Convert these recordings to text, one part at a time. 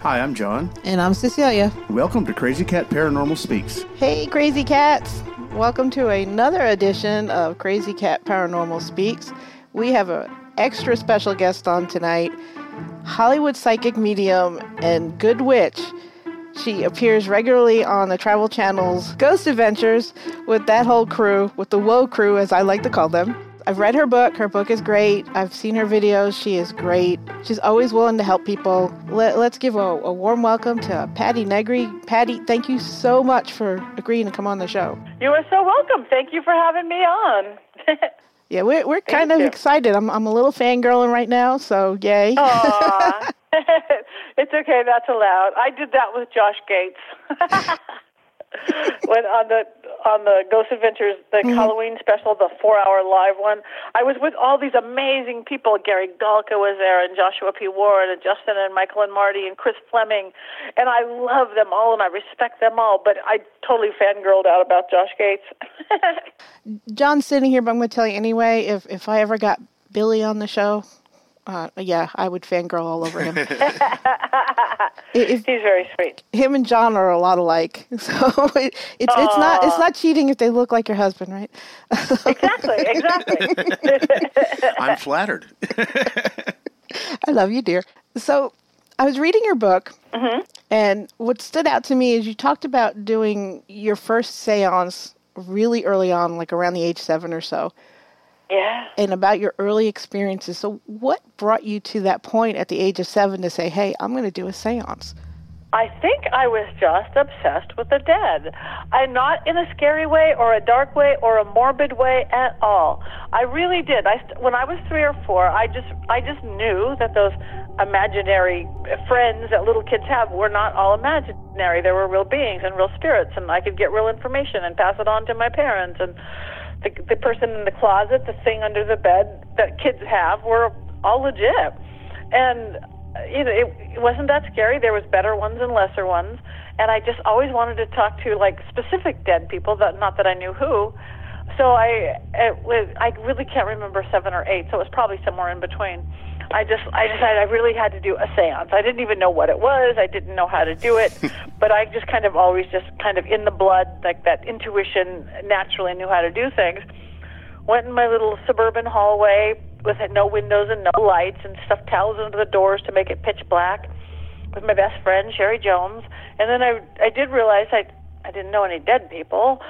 Hi, I'm John. And I'm Cecilia. Welcome to Crazy Cat Paranormal Speaks. Hey, Crazy Cats. Welcome to another edition of Crazy Cat Paranormal Speaks. We have an extra special guest on tonight, Hollywood psychic medium and good witch. She appears regularly on the Travel Channel's Ghost Adventures with that whole crew, with the Whoa crew, as I like to call them. I've read her book. Her book is great. I've seen her videos. She is great. She's always willing to help people. Let's give a warm welcome to Patty Negri. Patty, thank you so much for agreeing to come on the show. You are so welcome. Thank you for having me on. Yeah, we're kind of excited. I'm a little fangirling right now, so yay. Aww. It's okay. That's allowed. I did that with Josh Gates. When on the Ghost Adventures, the Halloween special, the 4-hour live one, I was with all these amazing people. Gary Galka was there, and Joshua P. Warren, and Justin, and Michael, and Marty, and Chris Fleming, and I love them all, and I respect them all. But I totally fangirled out about Josh Gates. John's sitting here, but I'm going to tell you anyway. If I ever got Billy on the show, I would fangirl all over him. He's very sweet. Him and John are a lot alike, so it's not cheating if they look like your husband, right? Exactly. I'm flattered. I love you, dear. So I was reading your book, and what stood out to me is you talked about doing your first séance really early on, like around the age 7 or so. Yeah. And about your early experiences. So what brought you to that point at the age of 7 to say, hey, I'm going to do a séance? I think I was just obsessed with the dead. I'm not in a scary way or a dark way or a morbid way at all. I really did. When I was 3 or 4, I just knew that those imaginary friends that little kids have were not all imaginary. They were real beings and real spirits, and I could get real information and pass it on to my parents. And The person in the closet, the thing under the bed that kids have, were all legit. And, it wasn't that scary. There was better ones and lesser ones. And I just always wanted to talk to, specific dead people, not that I knew who. So I really can't remember 7 or 8, so it was probably somewhere in between. I decided I really had to do a séance. I didn't even know what it was. I didn't know how to do it. But I just kind of always in the blood, like that intuition, naturally knew how to do things. Went in my little suburban hallway with no windows and no lights and stuffed towels under the doors to make it pitch black with my best friend, Sherry Jones. And then I did realize I didn't know any dead people.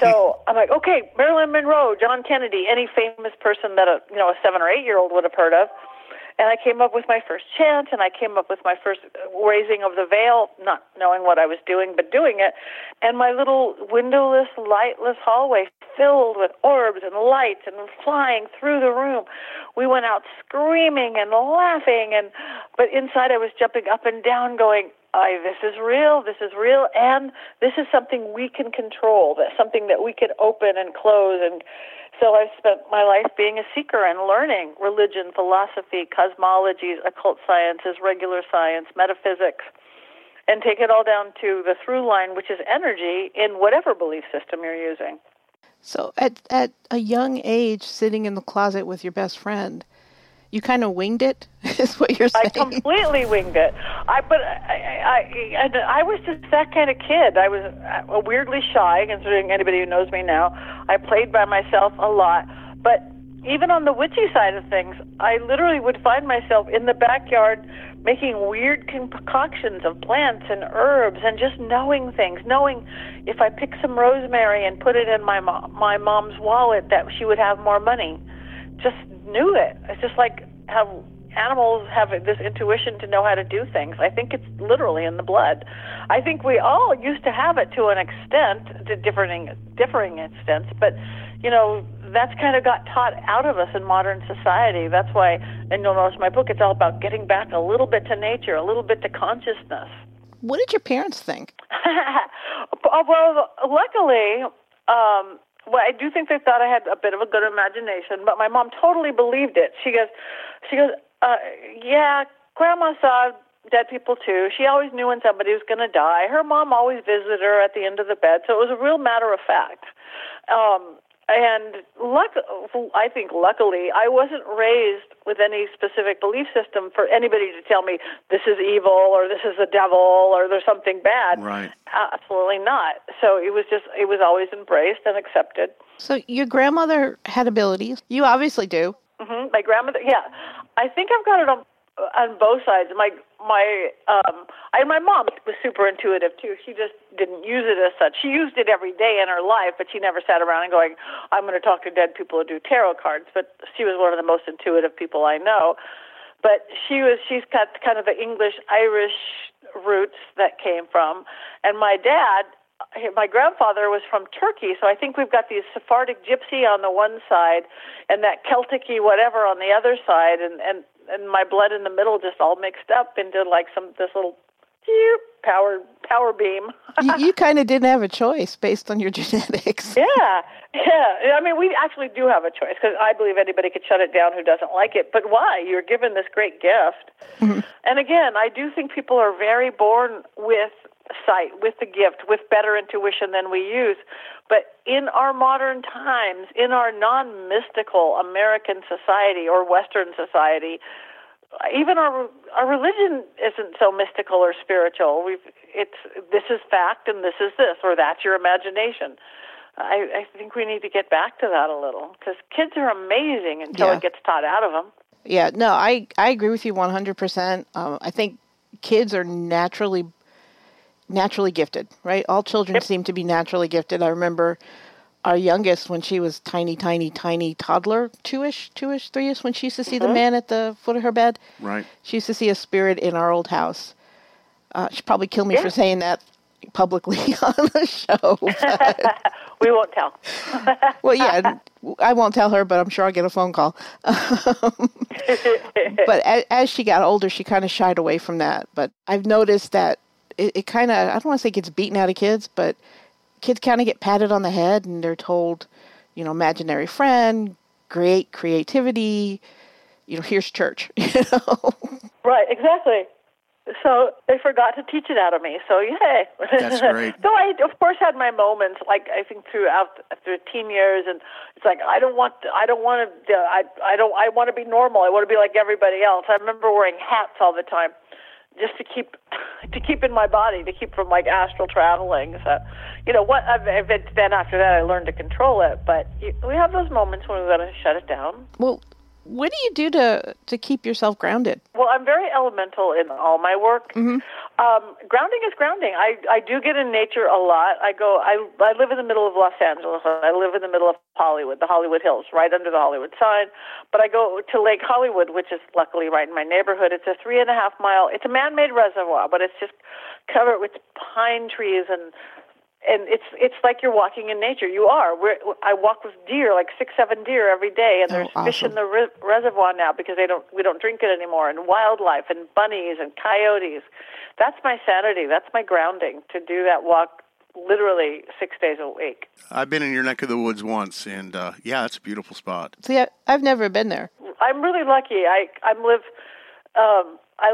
So I'm like, okay, Marilyn Monroe, John Kennedy, any famous person that a 7 or 8-year-old would have heard of. And I came up with my first chant, and I came up with my first raising of the veil, not knowing what I was doing, but doing it. And my little windowless, lightless hallway filled with orbs and lights and flying through the room. We went out screaming and laughing, but inside I was jumping up and down going, this is real, and this is something we can control, that's something that we can open and close. And so I've spent my life being a seeker and learning religion, philosophy, cosmologies, occult sciences, regular science, metaphysics, and take it all down to the through line, which is energy in whatever belief system you're using. So at a young age, sitting in the closet with your best friend, you kind of winged it, is what you're saying. I completely winged it. But I was just that kind of kid. I was weirdly shy, considering anybody who knows me now. I played by myself a lot. But even on the witchy side of things, I literally would find myself in the backyard making weird concoctions of plants and herbs and just knowing things, knowing if I pick some rosemary and put it in my mom's wallet that she would have more money. Just knew it. It's just like how animals have this intuition to know how to do things. I think it's literally in the blood. I think we all used to have it to an extent, to differing extents, but that's kind of got taught out of us in modern society. That's why, and you'll notice my book, it's all about getting back a little bit to nature, a little bit to consciousness. What did your parents think? Well, luckily, well, I do think they thought I had a bit of a good imagination, but my mom totally believed it. She goes, yeah, Grandma saw dead people too. She always knew when somebody was going to die. Her mom always visited her at the end of the bed, so it was a real matter of fact. And luckily, I wasn't raised with any specific belief system for anybody to tell me this is evil or this is the devil or there's something bad. Right. Absolutely not. So it was always embraced and accepted. So your grandmother had abilities. You obviously do. Mm-hmm. My grandmother, yeah. I think I've got it on both sides. My mom was super intuitive too. She just didn't use it as such. She used it every day in her life, but she never sat around and going, I'm going to talk to dead people or do tarot cards. But she was one of the most intuitive people I know. But she's got kind of the English-Irish roots that came from. And my grandfather was from Turkey, so I think we've got these Sephardic gypsy on the one side and that Celtic-y whatever on the other side, and my blood in the middle just all mixed up into like this little power beam. You kind of didn't have a choice based on your genetics. Yeah. I mean, we actually do have a choice because I believe anybody could shut it down who doesn't like it. But why? You're given this great gift. Mm-hmm. And again, I do think people are very born with sight, with the gift, with better intuition than we use. But in our modern times, in our non-mystical American society or Western society, even our religion isn't so mystical or spiritual. This is fact and this is this, or that's your imagination. I think we need to get back to that a little because kids are amazing until it gets taught out of them. Yeah, no, I agree with you 100%. I think kids are naturally gifted, right? All children seem to be naturally gifted. I remember our youngest when she was tiny toddler, two-ish, three-ish, when she used to see the man at the foot of her bed. Right. She used to see a spirit in our old house. She'd probably kill me for saying that publicly on the show. But... we won't tell. Well, yeah, I won't tell her, but I'm sure I'll get a phone call. But as she got older, she kind of shied away from that. But I've noticed that it kind of, I don't want to say gets beaten out of kids, but kids kind of get patted on the head and they're told, you know, imaginary friend, great creativity, you know, here's church, you know? Right, exactly. So they forgot to teach it out of me, so yay. That's great. So I, of course, had my moments, like I think throughout the teen years, and it's like, I want to be normal. I want to be like everybody else. I remember wearing hats all the time, just to keep in my body, to keep from like astral traveling. So, you know, what then after that I learned to control it, but we have those moments when we're going to shut it down. Well, what do you do to keep yourself grounded? Well, I'm very elemental in all my work. Mm-hmm. Grounding is grounding. I do get in nature a lot. I live in the middle of Los Angeles. I live in the middle of Hollywood, the Hollywood Hills, right under the Hollywood sign. But I go to Lake Hollywood, which is luckily right in my neighborhood. It's a 3.5 mile, it's a man-made reservoir, but it's just covered with pine trees and it's like you're walking in nature. You are. I walk with deer, like 6-7 deer every day, and there's fish in the reservoir now because we don't drink it anymore, and wildlife and bunnies and coyotes. That's my sanity. That's my grounding, to do that walk literally 6 days a week. I've been in your neck of the woods once, and yeah, it's a beautiful spot. See, I've never been there. I'm really lucky. I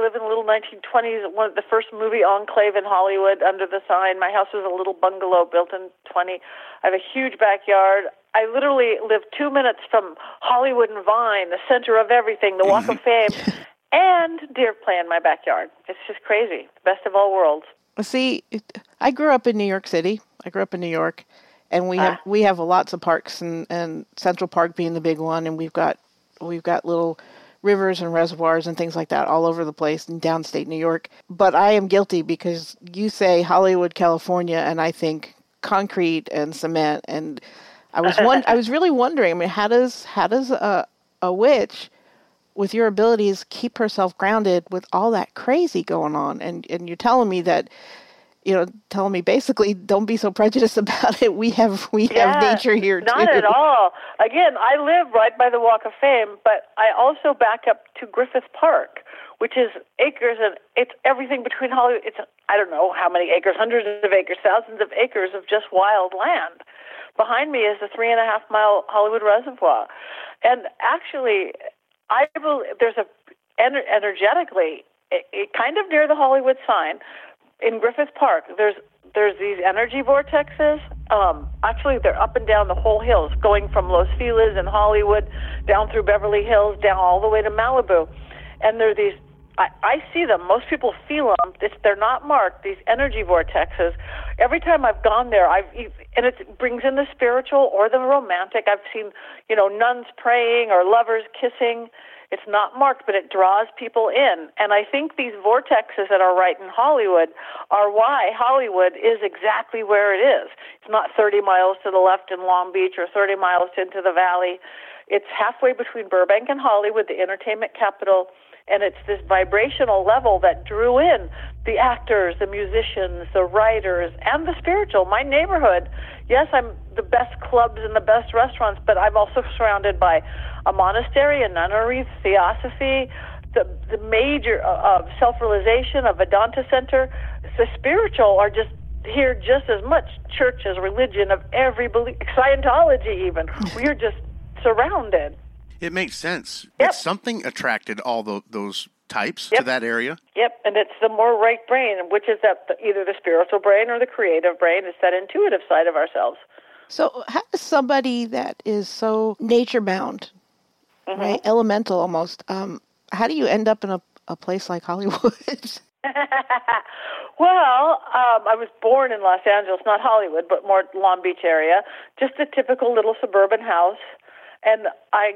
live in a little 1920s, one of the first movie enclave in Hollywood, under the sign. My house was a little bungalow built in 20. I have a huge backyard. I literally live 2 minutes from Hollywood and Vine, the center of everything, the Walk of Fame, and deer play in my backyard. It's just crazy. The best of all worlds. See, I grew up in New York City. I grew up in New York, and we have lots of parks, and Central Park being the big one, and we've got little rivers and reservoirs and things like that all over the place in downstate New York. But I am guilty because you say Hollywood, California, and I think concrete and cement. And I was really wondering, I mean, how does a witch with your abilities keep herself grounded with all that crazy going on? And you're telling me that, you know, telling me basically don't be so prejudiced about it. We have nature here too. Not at all. Again, I live right by the Walk of Fame, but I also back up to Griffith Park, which is acres, and it's everything between Hollywood. It's, I don't know how many acres, hundreds of acres, thousands of acres of just wild land. Behind me is the 3.5 mile Hollywood Reservoir. And actually, I believe there's energetically, it kind of near the Hollywood sign, in Griffith Park, there's these energy vortexes, Actually, they're up and down the whole hills, going from Los Feliz and Hollywood, down through Beverly Hills, down all the way to Malibu. And there are these, I see them, most people feel them, they're not marked, these energy vortexes. Every time I've gone there, and it brings in the spiritual or the romantic. I've seen, nuns praying or lovers kissing. It's not marked, but it draws people in. And I think these vortexes that are right in Hollywood are why Hollywood is exactly where it is. It's not 30 miles to the left in Long Beach or 30 miles into the valley. It's halfway between Burbank and Hollywood, the entertainment capital, and it's this vibrational level that drew in the actors, the musicians, the writers, and the spiritual. My neighborhood, yes, I'm the best clubs and the best restaurants, but I'm also surrounded by a monastery, a nunnery, theosophy, the major of self-realization, a Vedanta center. The spiritual are just here just as much, churches, religion of every belief, Scientology even. We're just surrounded. It makes sense. Yep. It's something attracted all those types to that area. Yep, and it's the more right brain, which is that either the spiritual brain or the creative brain. It's that intuitive side of ourselves. So how does somebody that is so nature-bound, mm-hmm. right, elemental almost, how do you end up in a place like Hollywood? Well, I was born in Los Angeles, not Hollywood, but more Long Beach area, just a typical little suburban house. And I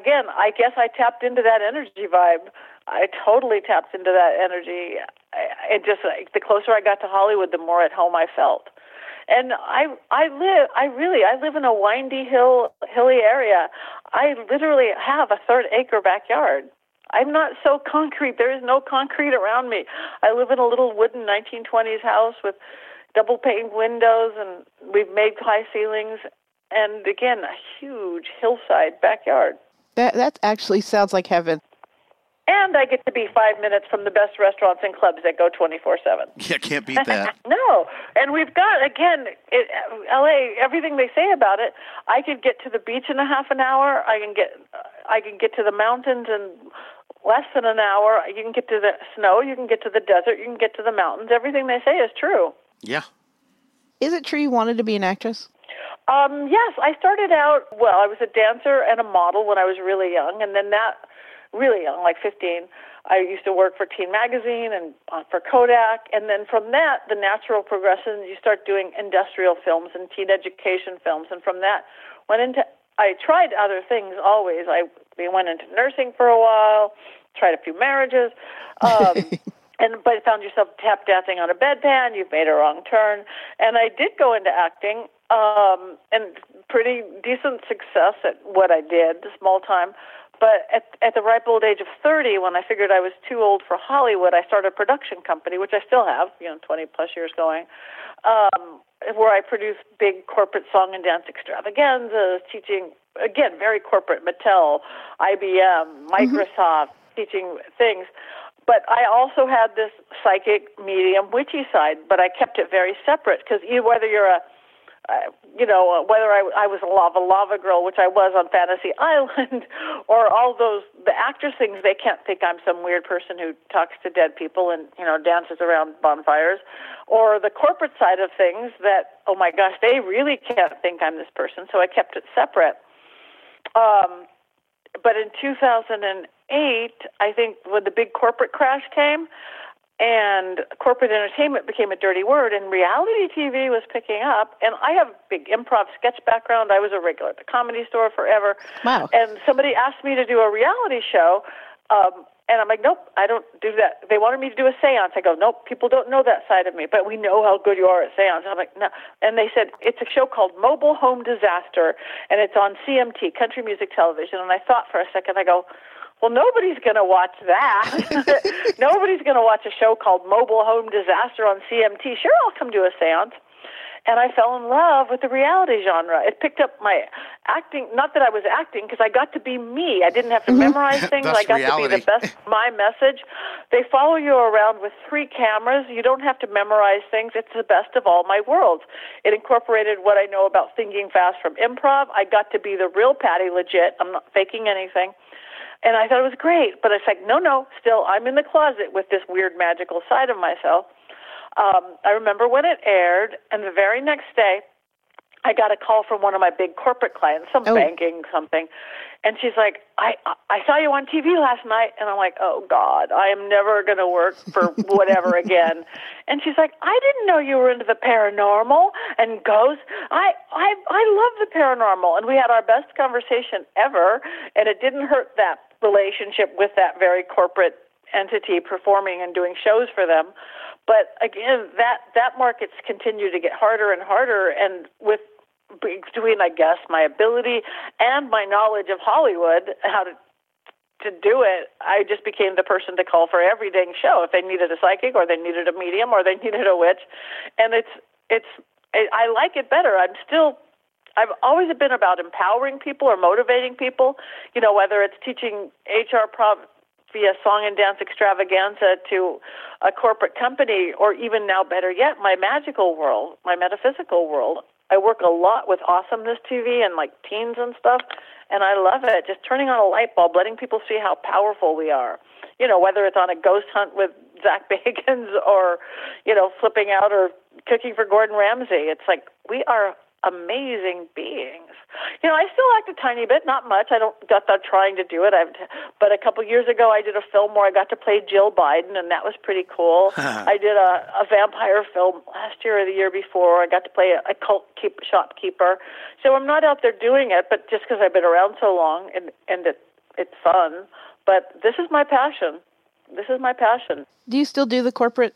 guess I tapped into that energy vibe. I totally tapped into that energy. It just, like, the closer I got to Hollywood, the more at home I felt. And I live in a windy hilly area. I literally have a 1/3 acre backyard. I'm not so concrete. There is no concrete around me. I live in a little wooden 1920s house with double pane windows, and we've made high ceilings. And again, a huge hillside backyard. That actually sounds like heaven. And I get to be 5 minutes from the best restaurants and clubs that go 24/7. Yeah, can't beat that. No. And we've got, again, L.A., everything they say about it. I could get to the beach in a half an hour. I can get to the mountains in less than an hour. You can get to the snow. You can get to the desert. You can get to the mountains. Everything they say is true. Yeah. Is it true you wanted to be an actress? Yes, I started out, I was a dancer and a model when I was really young, and then really young, like 15, I used to work for Teen Magazine and for Kodak, and then from that, the natural progression, you start doing industrial films and teen education films, and from that, I tried other things always. I went into nursing for a while, tried a few marriages, but found yourself tap dancing on a bedpan, you've made a wrong turn, and I did go into acting, and pretty decent success at what I did, small time. But at the ripe old age of 30, when I figured I was too old for Hollywood, I started a production company, which I still have, 20 plus years going, where I produce big corporate song and dance extravaganzas, teaching, again, very corporate, Mattel, IBM, Microsoft, teaching things. But I also had this psychic, medium, witchy side, but I kept it very separate, because whether you're I was a lava girl, which I was on Fantasy Island, or all those, the actress things, they can't think I'm some weird person who talks to dead people and, dances around bonfires, or the corporate side of things that, oh my gosh, they really can't think I'm this person, so I kept it separate. But in 2008, I think when the big corporate crash came, and corporate entertainment became a dirty word, and reality TV was picking up. And I have big improv sketch background. I was a regular at the Comedy Store forever. Wow. And somebody asked me to do a reality show, and I'm like, nope, I don't do that. They wanted me to do a seance. I go, nope, people don't know that side of me, but we know how good you are at seance. I'm like, no. And they said, it's a show called Mobile Home Disaster, and it's on CMT, Country Music Television. And I thought for a second, I go, well, nobody's going to watch that. Nobody's going to watch a show called Mobile Home Disaster on CMT. Sure, I'll come do a seance. And I fell in love with the reality genre. It picked up my acting, not that I was acting, because I got to be me. I didn't have to memorize things. I got reality. To be the best, my message. They follow you around with 3 cameras. You don't have to memorize things. It's the best of all my worlds. It incorporated what I know about thinking fast from improv. I got to be the real Patty, legit. I'm not faking anything. And I thought it was great, but it's like, no, still, I'm in the closet with this weird magical side of myself. I remember when it aired, and the very next day, I got a call from one of my big corporate clients, some banking something, and she's like, I saw you on TV last night, and I'm like, oh, God, I am never going to work for whatever again. And she's like, I didn't know you were into the paranormal and ghosts. I love the paranormal, and we had our best conversation ever, and it didn't hurt that relationship with that very corporate entity performing and doing shows for them. But again, that markets continue to get harder and harder, and with between, I guess, my ability and my knowledge of Hollywood, how to do it, I just became the person to call for every dang show if they needed a psychic or they needed a medium or they needed a witch. And I like it better. I've always been about empowering people or motivating people, you know, whether it's teaching HR via song and dance extravaganza to a corporate company, or even now, better yet, my magical world, my metaphysical world. I work a lot with Awesomeness TV and like teens and stuff, and I love it. Just turning on a light bulb, letting people see how powerful we are. You know, whether it's on a ghost hunt with Zach Bagans or, you know, flipping out or cooking for Gordon Ramsay. It's like we are amazing beings. You know, I still act a tiny bit, not much. I don't got that trying to do it. But a couple years ago, I did a film where I got to play Jill Biden, and that was pretty cool. I did a vampire film last year or the year before. I got to play a cult shopkeeper. So I'm not out there doing it, but just because I've been around so long, and it's fun. But this is my passion. This is my passion. Do you still do the corporate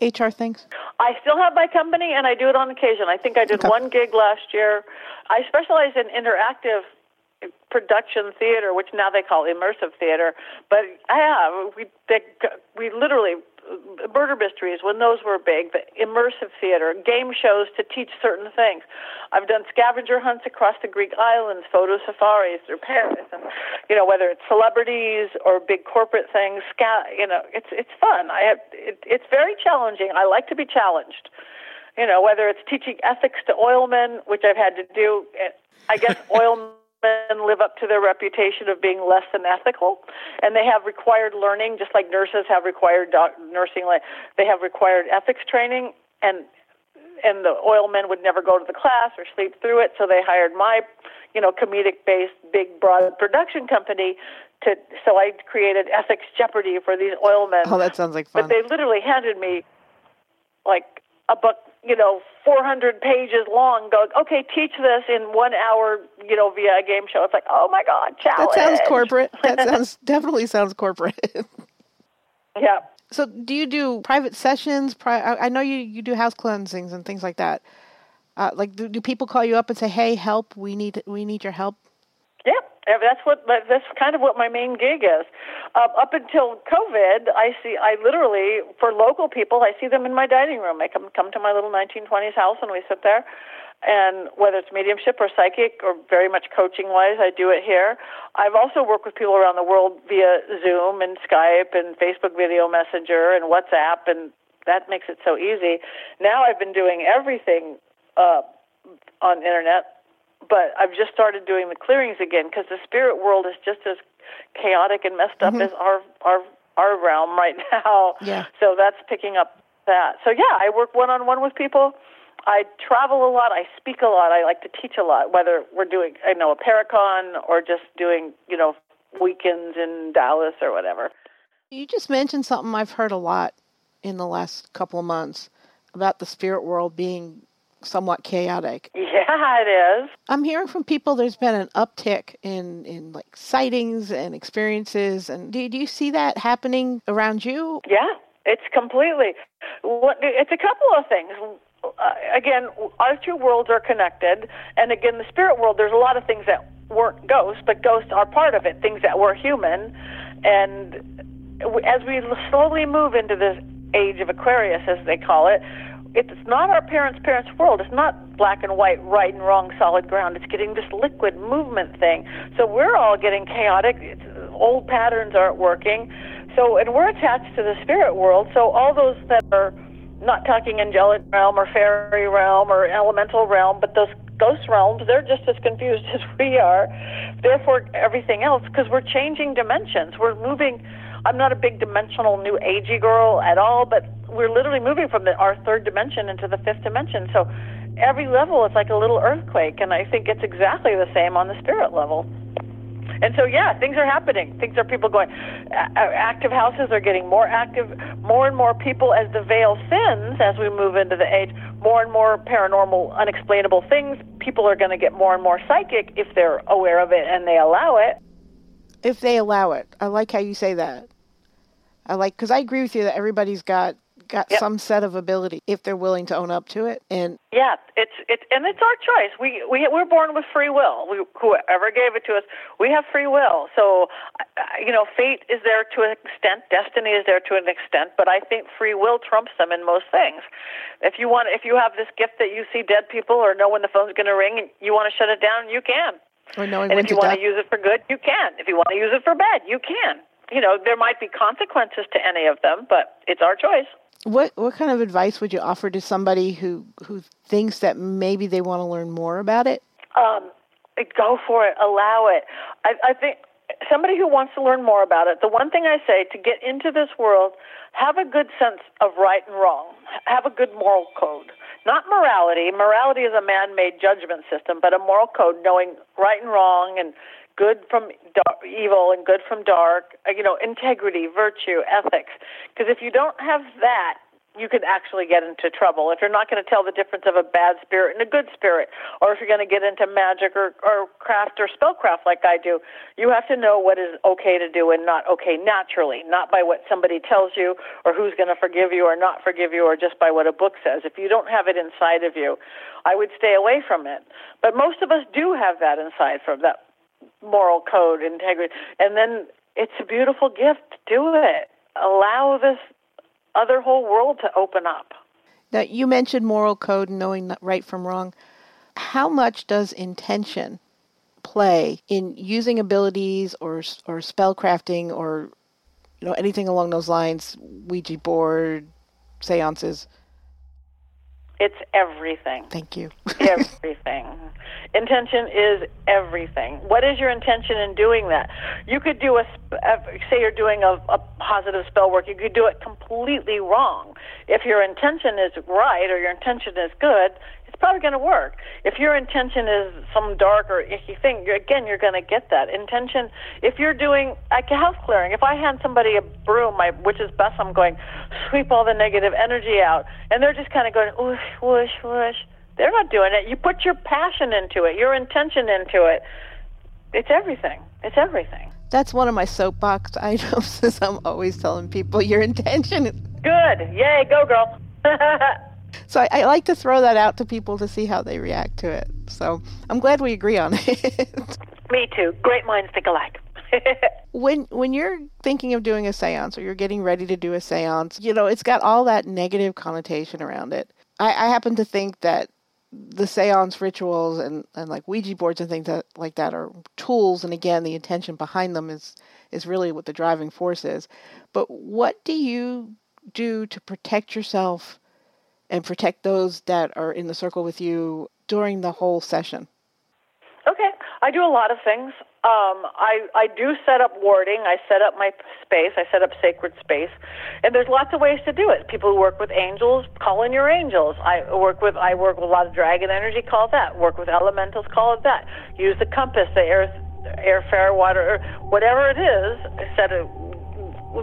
HR things? I still have my company, and I do it on occasion. I think I did one gig last year. I specialize in interactive production theater, which now they call immersive theater. But we literally, murder mysteries, when those were big, the immersive theater, game shows to teach certain things. I've done scavenger hunts across the Greek islands, photo safaris through Paris, and, you know, whether it's celebrities or big corporate things, you know, it's fun. It's very challenging. I like to be challenged. You know, whether it's teaching ethics to oilmen, which I've had to do, I guess oilmen live up to their reputation of being less than ethical, and they have required learning, just like nurses have required nursing. They have required ethics training, and the oilmen would never go to the class or sleep through it, so they hired my, you know, comedic-based, big, broad production company so I created Ethics Jeopardy for these oilmen. Oh, that sounds like fun. But they literally handed me, like, a book, you know, 400 pages long, going, okay, teach this in 1 hour, you know, via a game show. It's like, oh my God, challenge. That sounds corporate. That definitely sounds corporate. Yeah. So do you do private sessions? I know you do house cleansings and things like that. Like, do people call you up and say, hey, help, we need your help? Yeah. That's kind of what my main gig is. Up until COVID, I literally, for local people, I see them in my dining room. I come to my little 1920s house and we sit there. And whether it's mediumship or psychic or very much coaching-wise, I do it here. I've also worked with people around the world via Zoom and Skype and Facebook Video Messenger and WhatsApp, and that makes it so easy. Now I've been doing everything on internet. But I've just started doing the clearings again because the spirit world is just as chaotic and messed up as our realm right now. Yeah. So that's picking up that. So, yeah, I work one-on-one with people. I travel a lot. I speak a lot. I like to teach a lot, whether we're doing, I know, a Paracon or just doing, you know, weekends in Dallas or whatever. You just mentioned something I've heard a lot in the last couple of months about the spirit world being somewhat chaotic. Yeah, it is. I'm hearing from people there's been an uptick in like sightings and experiences. And do you see that happening around you? Yeah, it's completely. It's a couple of things. Again, our two worlds are connected. And again, the spirit world, there's a lot of things that weren't ghosts, but ghosts are part of it, things that were human. And as we slowly move into this age of Aquarius, as they call it, it's not our parents' world. It's not black and white, right and wrong, solid ground. It's getting this liquid movement thing. So we're all getting chaotic. Old patterns aren't working. So, and we're attached to the spirit world. So all those that are not talking angelic realm or fairy realm or elemental realm, but those ghost realms, they're just as confused as we are. Therefore, everything else, because we're changing dimensions. We're moving. I'm not a big dimensional new agey girl at all, but we're literally moving from our third dimension into the fifth dimension. So every level it's like a little earthquake, and I think it's exactly the same on the spirit level. And so, yeah, things are happening. Things are people going. Active houses are getting more active. More and more people, as the veil thins, as we move into the age, more and more paranormal, unexplainable things. People are going to get more and more psychic if they're aware of it and they allow it. If they allow it. I like how you say that. I like, because I agree with you that everybody's got some set of ability if they're willing to own up to it. And yeah, it's our choice. We're born with free will. Whoever gave it to us, we have free will. So, fate is there to an extent, destiny is there to an extent, but I think free will trumps them in most things. If you have this gift that you see dead people or know when the phone's going to ring and you want to shut it down, you can. And if you want to use it for good, you can. If you want to use it for bad, you can. There might be consequences to any of them, but it's our choice. What kind of advice would you offer to somebody who thinks that maybe they want to learn more about it? Go for it. Allow it. I think somebody who wants to learn more about it, the one thing I say, to get into this world, have a good sense of right and wrong. Have a good moral code. Not morality. Morality is a man-made judgment system, but a moral code, knowing right and wrong and good from evil and good from dark, integrity, virtue, ethics. Because if you don't have that, you could actually get into trouble. If you're not going to tell the difference of a bad spirit and a good spirit, or if you're going to get into magic or craft or spellcraft like I do, you have to know what is okay to do and not okay naturally, not by what somebody tells you or who's going to forgive you or not forgive you or just by what a book says. If you don't have it inside of you, I would stay away from it. But most of us do have that inside, from that moral code, integrity. And then it's a beautiful gift. Do it. Allow this other whole world to open up. Now, you mentioned moral code and knowing right from wrong. How much does intention play in using abilities or spellcrafting or anything along those lines, Ouija board, seances? It's everything. Thank you. Everything. Intention is everything. What is your intention in doing that? You could do say you're doing a positive spell work. You could do it completely wrong. If your intention is right or your intention is good, it's probably going to work. If your intention is some dark or icky thing, you're going to get that. Intention, if you're doing like house clearing, if I hand somebody a broom, my witch's best, I'm going, sweep all the negative energy out. And they're just kind of going, whoosh, whoosh, whoosh. They're not doing it. You put your passion into it, your intention into it. It's everything. It's everything. That's one of my soapbox items, is I'm always telling people your intention. Good. Yay, go girl. So I like to throw that out to people to see how they react to it. So I'm glad we agree on it. Me too. Great minds think alike. When you're thinking of doing a seance or you're getting ready to do a seance, it's got all that negative connotation around it. I happen to think that the seance rituals and like Ouija boards and things like that are tools. And again, the intention behind them is really what the driving force is. But what do you do to protect yourself and protect those that are in the circle with you during the whole session? Okay. I do a lot of things. I do set up warding. I set up my space. I set up sacred space. And there's lots of ways to do it. People who work with angels, call in your angels. I work with a lot of dragon energy, call that. Work with elementals, call it that. Use the compass, the air, fire, water, whatever it is,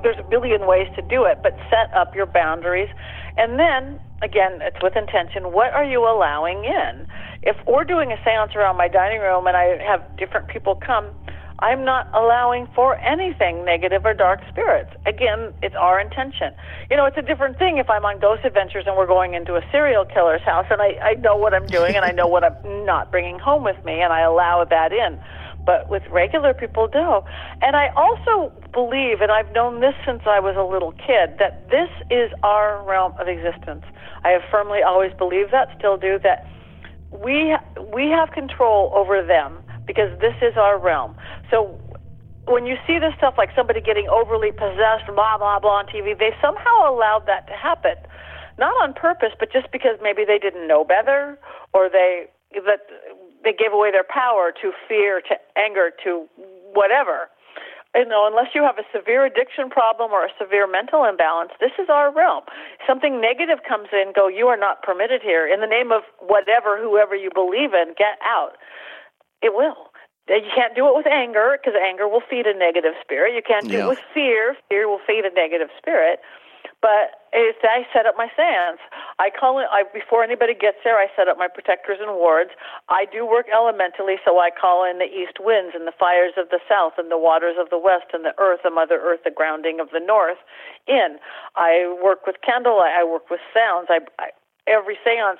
there's a billion ways to do it, but set up your boundaries. And then, again, it's with intention. What are you allowing in? If we're doing a seance around my dining room and I have different people come, I'm not allowing for anything negative or dark spirits. Again, it's our intention. It's a different thing if I'm on Ghost Adventures and we're going into a serial killer's house and I know what I'm doing and I know what I'm not bringing home with me, and I allow that in. But with regular people, no. And I also believe, and I've known this since I was a little kid, that this is our realm of existence. I have firmly always believed that, still do, that we have control over them because this is our realm. So when you see this stuff like somebody getting overly possessed, blah, blah, blah on TV, they somehow allowed that to happen. Not on purpose, but just because maybe they didn't know better, or they gave away their power to fear, to anger, to whatever. you know, unless you have a severe addiction problem or a severe mental imbalance, this is our realm. Something negative comes in, go, you are not permitted here. In the name of whatever, whoever you believe in, get out. It will. You can't do it with anger, because anger will feed a negative spirit. You can't do it with fear. Fear will feed a negative spirit. But I set up my seance. I call it, before anybody gets there, I set up my protectors and wards. I do work elementally, so I call in the east winds and the fires of the south and the waters of the west and the earth and Mother Earth, the grounding of the north in. I work with candlelight. I work with sounds. Every seance,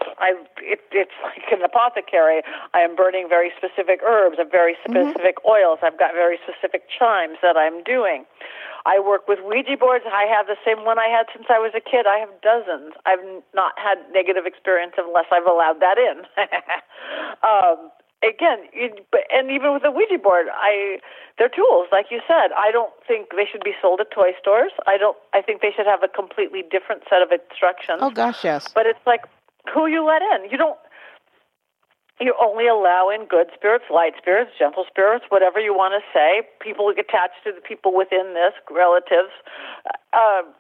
it's like an apothecary. I am burning very specific herbs and very specific oils. I've got very specific chimes that I'm doing. I work with Ouija boards. I have the same one I had since I was a kid. I have dozens. I've not had negative experience unless I've allowed that in. And even with the Ouija board, they're tools, like you said. I don't think they should be sold at toy stores. I think they should have a completely different set of instructions. Oh gosh, yes. But it's like who you let in. You only allow in good spirits, light spirits, gentle spirits, whatever you want to say, people attached to the people within this, relatives.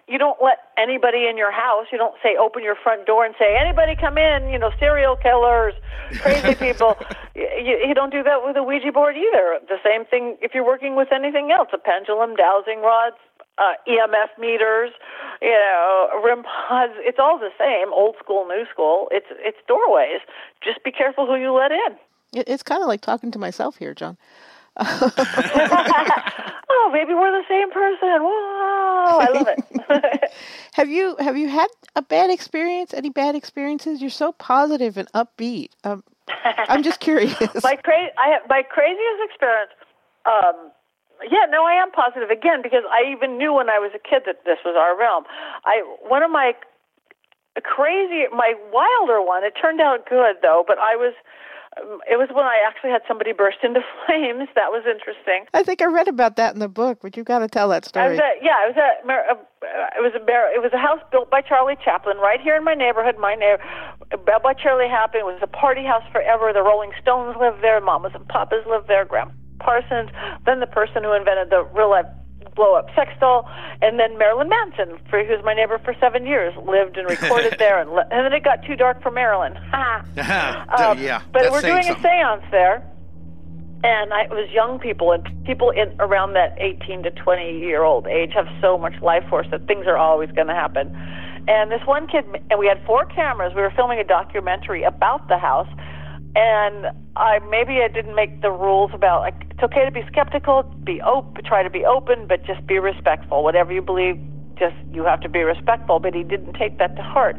You don't let anybody in your house. You don't say open your front door and say, anybody come in, you know, serial killers, crazy people. You don't do that with a Ouija board either. The same thing if you're working with anything else, a pendulum, dowsing rods, EMF meters, you know, REM pods. It's all the same, old school, new school. It's doorways. Just be careful who you let in. It's kind of like talking to myself here, John. Oh, maybe we're the same person. Whoa, I love it. Have you had a bad experience? Any bad experiences? You're so positive and upbeat. I'm just curious. My craziest experience. Yeah, no, I am positive again because I even knew when I was a kid that this was our realm. One of my crazy, my wilder one. It turned out good though, but it was when I actually had somebody burst into flames. That was interesting. I think I read about that in the book, but you've got to tell that story. It was a house built by Charlie Chaplin right here in my neighborhood. By Charlie Chaplin, it was a party house forever. The Rolling Stones lived there. Mamas and papas lived there. Grandpa Parsons, then the person who invented the real-life blow-up sex doll, and then Marilyn Manson, who's my neighbor for 7 years, lived and recorded there, and then it got too dark for Marilyn. But we're doing a seance there, and it was young people, and people around that 18 to 20-year-old age have so much life force that things are always going to happen. And this one kid, and we had 4 cameras. We were filming a documentary about the house, and I didn't make the rules about, like, it's okay to be skeptical, try to be open, but just be respectful. Whatever you believe, just you have to be respectful. But he didn't take that to heart.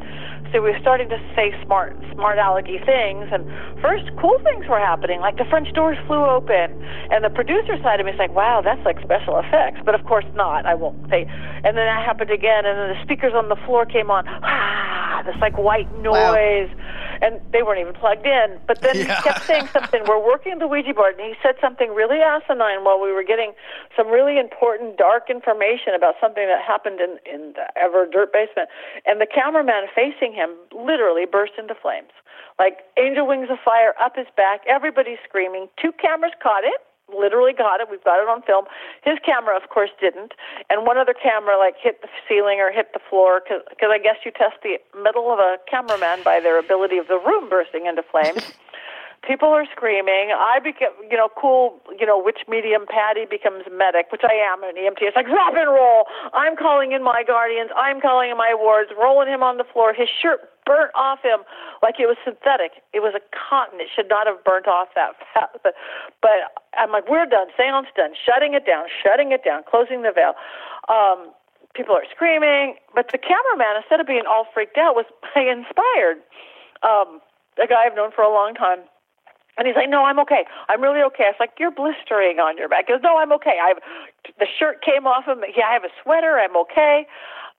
So we were starting to say smart alecky things, and first cool things were happening, like the French doors flew open, and the producer side of me is like, wow, that's like special effects, but of course not, I won't say. And then that happened again, and then the speakers on the floor came on, this like white noise, wow. And they weren't even plugged in. But then he kept saying something, we're working the Ouija board, and he said something really asinine while we were getting some really important dark information about something that happened in the ever dirt basement, and the cameraman facing him literally burst into flames, like angel wings of fire up his back. Everybody's screaming. 2 cameras caught it, literally got it. We've got it on film. His camera, of course, didn't, and one other camera like hit the ceiling or hit the floor because I guess you test the metal of a cameraman by their ability of the room bursting into flames. People are screaming. I became, witch medium Patty becomes medic, which I am an EMT. It's like, drop and roll. I'm calling in my guardians. I'm calling in my wards, rolling him on the floor. His shirt burnt off him like it was synthetic. It was a cotton. It should not have burnt off that fast. But I'm like, we're done. Seance done. Shutting it down, closing the veil. People are screaming. But the cameraman, instead of being all freaked out, was inspired. A guy I've known for a long time. And he's like, no, I'm okay. I'm really okay. I was like, you're blistering on your back. He goes, no, I'm okay. The shirt came off him. Yeah, I have a sweater. I'm okay.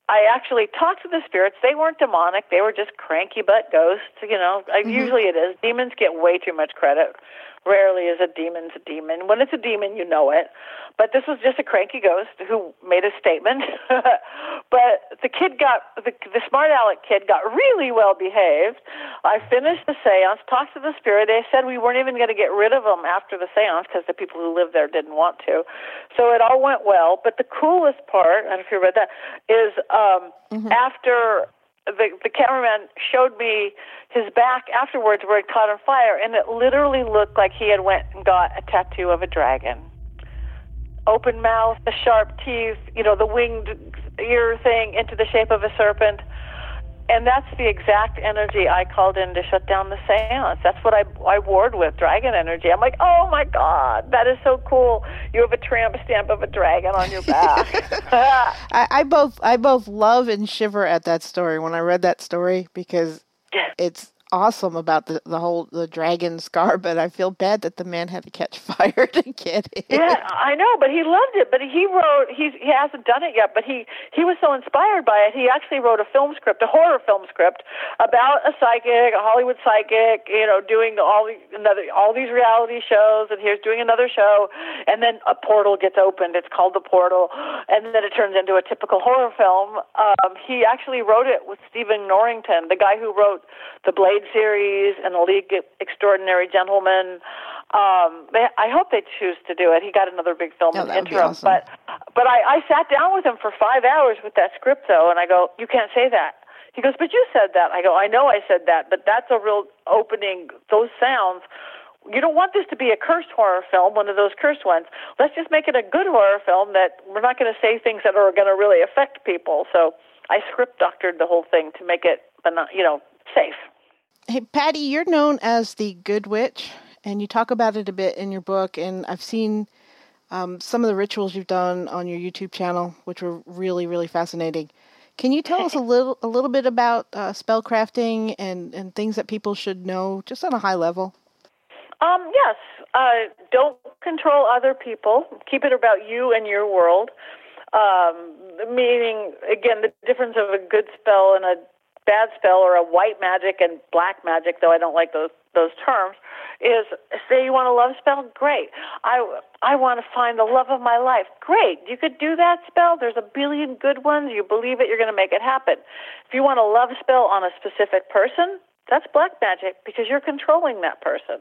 I actually talked to the spirits. They weren't demonic. They were just cranky butt ghosts. Usually it is. Demons get way too much credit Rarely is a demon's a demon. When it's a demon, you know it. But this was just a cranky ghost who made a statement. But the smart aleck kid got really well behaved. I finished the seance, talked to the spirit. They said we weren't even going to get rid of him after the seance because the people who lived there didn't want to. So it all went well. But the coolest part, I don't know if you read that, is after... The cameraman showed me his back afterwards where it caught on fire, and it literally looked like he had went and got a tattoo of a dragon. Open mouth, the sharp teeth, the winged ear thing into the shape of a serpent. And that's the exact energy I called in to shut down the seance. That's what I warred with, dragon energy. I'm like, oh, my God, that is so cool. You have a tramp stamp of a dragon on your back. I both love and shiver at that story when I read that story because it's awesome about the whole dragon scar, but I feel bad that the man had to catch fire to get it. Yeah, I know, but he loved it. But he wrote, he hasn't done it yet, but he was so inspired by it, he actually wrote a horror film script about a Hollywood psychic, doing all these reality shows, and here's doing another show, and then a portal gets opened. It's called The Portal, and then it turns into a typical horror film. He actually wrote it with Stephen Norrington, the guy who wrote The Blade series and The League Extraordinary Gentleman. I hope they choose to do it. He got another big film in the interim. Awesome. But I sat down with him for 5 hours with that script, though, and I go, you can't say that. He goes, but you said that. I go, I know I said that, but that's a real opening. Those sounds, you don't want this to be a cursed horror film, one of those cursed ones. Let's just make it a good horror film that we're not going to say things that are going to really affect people. So I script doctored the whole thing to make it, safe. Hey, Patty, you're known as the Good Witch, and you talk about it a bit in your book, and I've seen some of the rituals you've done on your YouTube channel, which were really, really fascinating. Can you tell us a little bit about spellcrafting and things that people should know, just on a high level? Yes. Don't control other people. Keep it about you and your world, meaning, again, the difference of a good spell and a bad spell, or a white magic and black magic, though I don't like those terms, is, say you want a love spell, great. I want to find the love of my life, great. You could do that spell. There's a billion good ones. You believe it, you're going to make it happen. If you want a love spell on a specific person, that's black magic because you're controlling that person.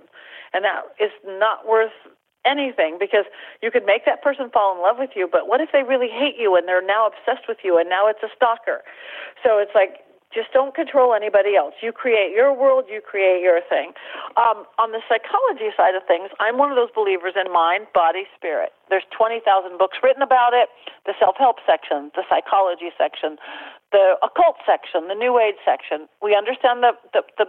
And that is not worth anything because you could make that person fall in love with you, but what if they really hate you and they're now obsessed with you and now it's a stalker? So it's like, just don't control anybody else. You create your world, you create your thing. On the psychology side of things, I'm one of those believers in mind, body, spirit. There's 20,000 books written about it, the self-help section, the psychology section, the occult section, the New Age section. We understand the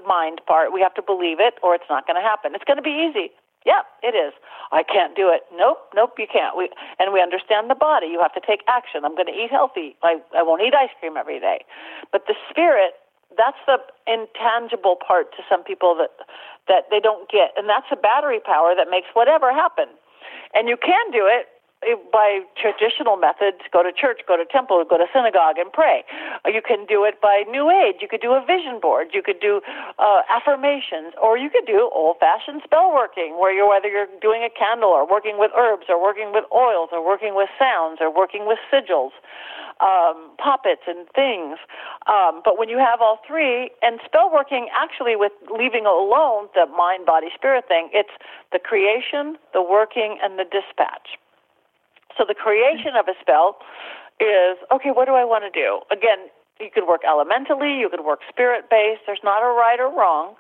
mind part. We have to believe it or it's not going to happen. It's going to be easy. Yep, it is. I can't do it. Nope, you can't. We understand the body. You have to take action. I'm going to eat healthy. I won't eat ice cream every day. But the spirit, that's the intangible part to some people that they don't get. And that's a battery power that makes whatever happen. And you can do it by traditional methods, go to church, go to temple, go to synagogue and pray. You can do it by New Age. You could do a vision board. You could do affirmations, or you could do old-fashioned spell working, where whether you're doing a candle or working with herbs or working with oils or working with sounds or working with sigils, poppets and things. But when you have all three, and spell working actually with leaving alone the mind, body, spirit thing, it's the creation, the working, and the dispatch. So the creation of a spell is, okay, what do I want to do? Again, you could work elementally, you could work spirit-based. There's not a right or wrong.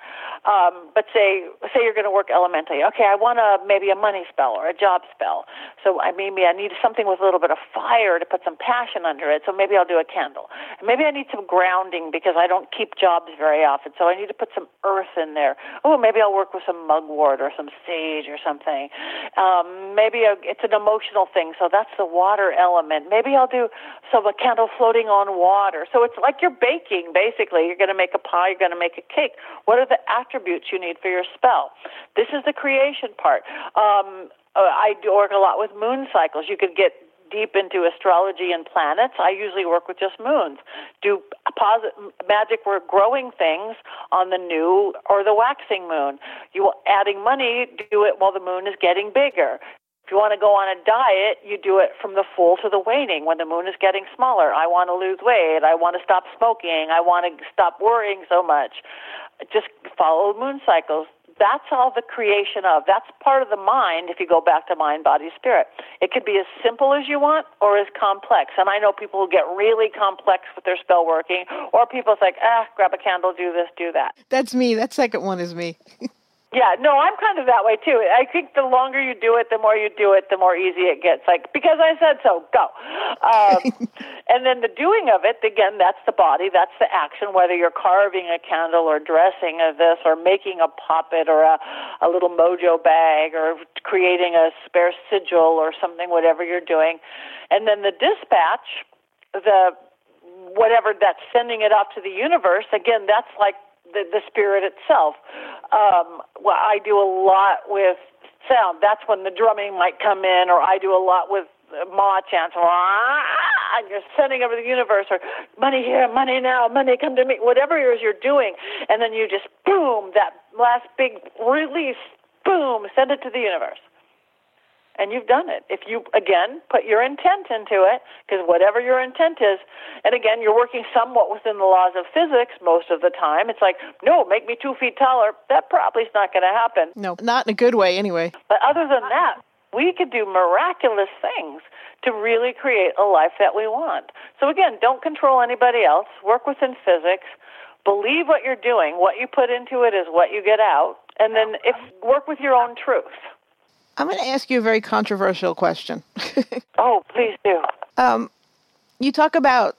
But say you're going to work elementally. Okay, I want maybe a money spell or a job spell. So maybe I need something with a little bit of fire to put some passion under it. So maybe I'll do a candle. And maybe I need some grounding because I don't keep jobs very often. So I need to put some earth in there. Oh, maybe I'll work with some mugwort or some sage or something. It's an emotional thing. So that's the water element. Maybe I'll do a candle floating on water. So it's like you're baking, basically. You're going to make a pie. You're going to make a cake. What are the attributes you need for your spell? This is the creation part. I work a lot with moon cycles. You could get deep into astrology and planets. I usually work with just moons. Do positive magic work, growing things on the new or the waxing moon. You adding money, do it while the moon is getting bigger. If you want to go on a diet, you do it from the full to the waning when the moon is getting smaller. I want to lose weight. I want to stop smoking. I want to stop worrying so much. Just follow moon cycles. That's all the creation of. That's part of the mind, if you go back to mind, body, spirit. It could be as simple as you want or as complex. And I know people who get really complex with their spell working, or people like, grab a candle, do this, do that. That's me. That second one is me. Yeah, no, I'm kind of that way too. I think the longer you do it, the more you do it, the more easy it gets. Like, because I said so, go. And then the doing of it, again, that's the body, that's the action, whether you're carving a candle or dressing of this or making a poppet or a little mojo bag or creating a spare sigil or something, whatever you're doing. And then the dispatch, the whatever that's sending it out to the universe, again, that's like the spirit itself. Well, I do a lot with sound. That's when the drumming might come in, or I do a lot with ma chants. And you're sending over the universe, or money here, money now, money come to me, whatever it is you're doing. And then you just, boom, that last big release, boom, send it to the universe. And you've done it. If you, again, put your intent into it, because whatever your intent is, and again, you're working somewhat within the laws of physics most of the time. It's like, no, make me 2 feet taller. That probably is not going to happen. No, not in a good way anyway. But other than that, we could do miraculous things to really create a life that we want. So again, don't control anybody else. Work within physics. Believe what you're doing. What you put into it is what you get out. And then work with your own truth. I'm going to ask you a very controversial question. Oh, please do. You talk about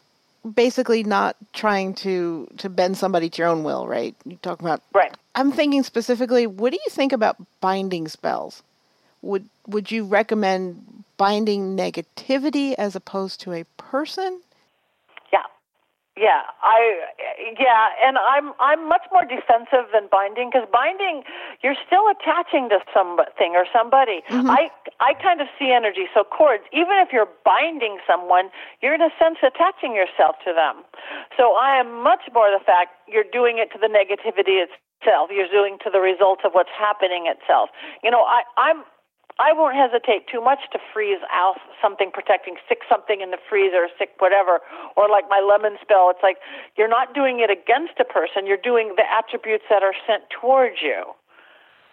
basically not trying to bend somebody to your own will, right? You talk about... Right. I'm thinking specifically, what do you think about binding spells? Would you recommend binding negativity as opposed to a person? And I'm much more defensive than binding, because binding, you're still attaching to something or somebody. Mm-hmm. I kind of see energy. So cords, even if you're binding someone, you're in a sense attaching yourself to them. So I am much more the fact you're doing it to the negativity itself. You're doing to the results of what's happening itself. You know, I won't hesitate too much to freeze out something, stick something in the freezer, stick whatever, or like my lemon spell. It's like you're not doing it against a person. You're doing the attributes that are sent towards you,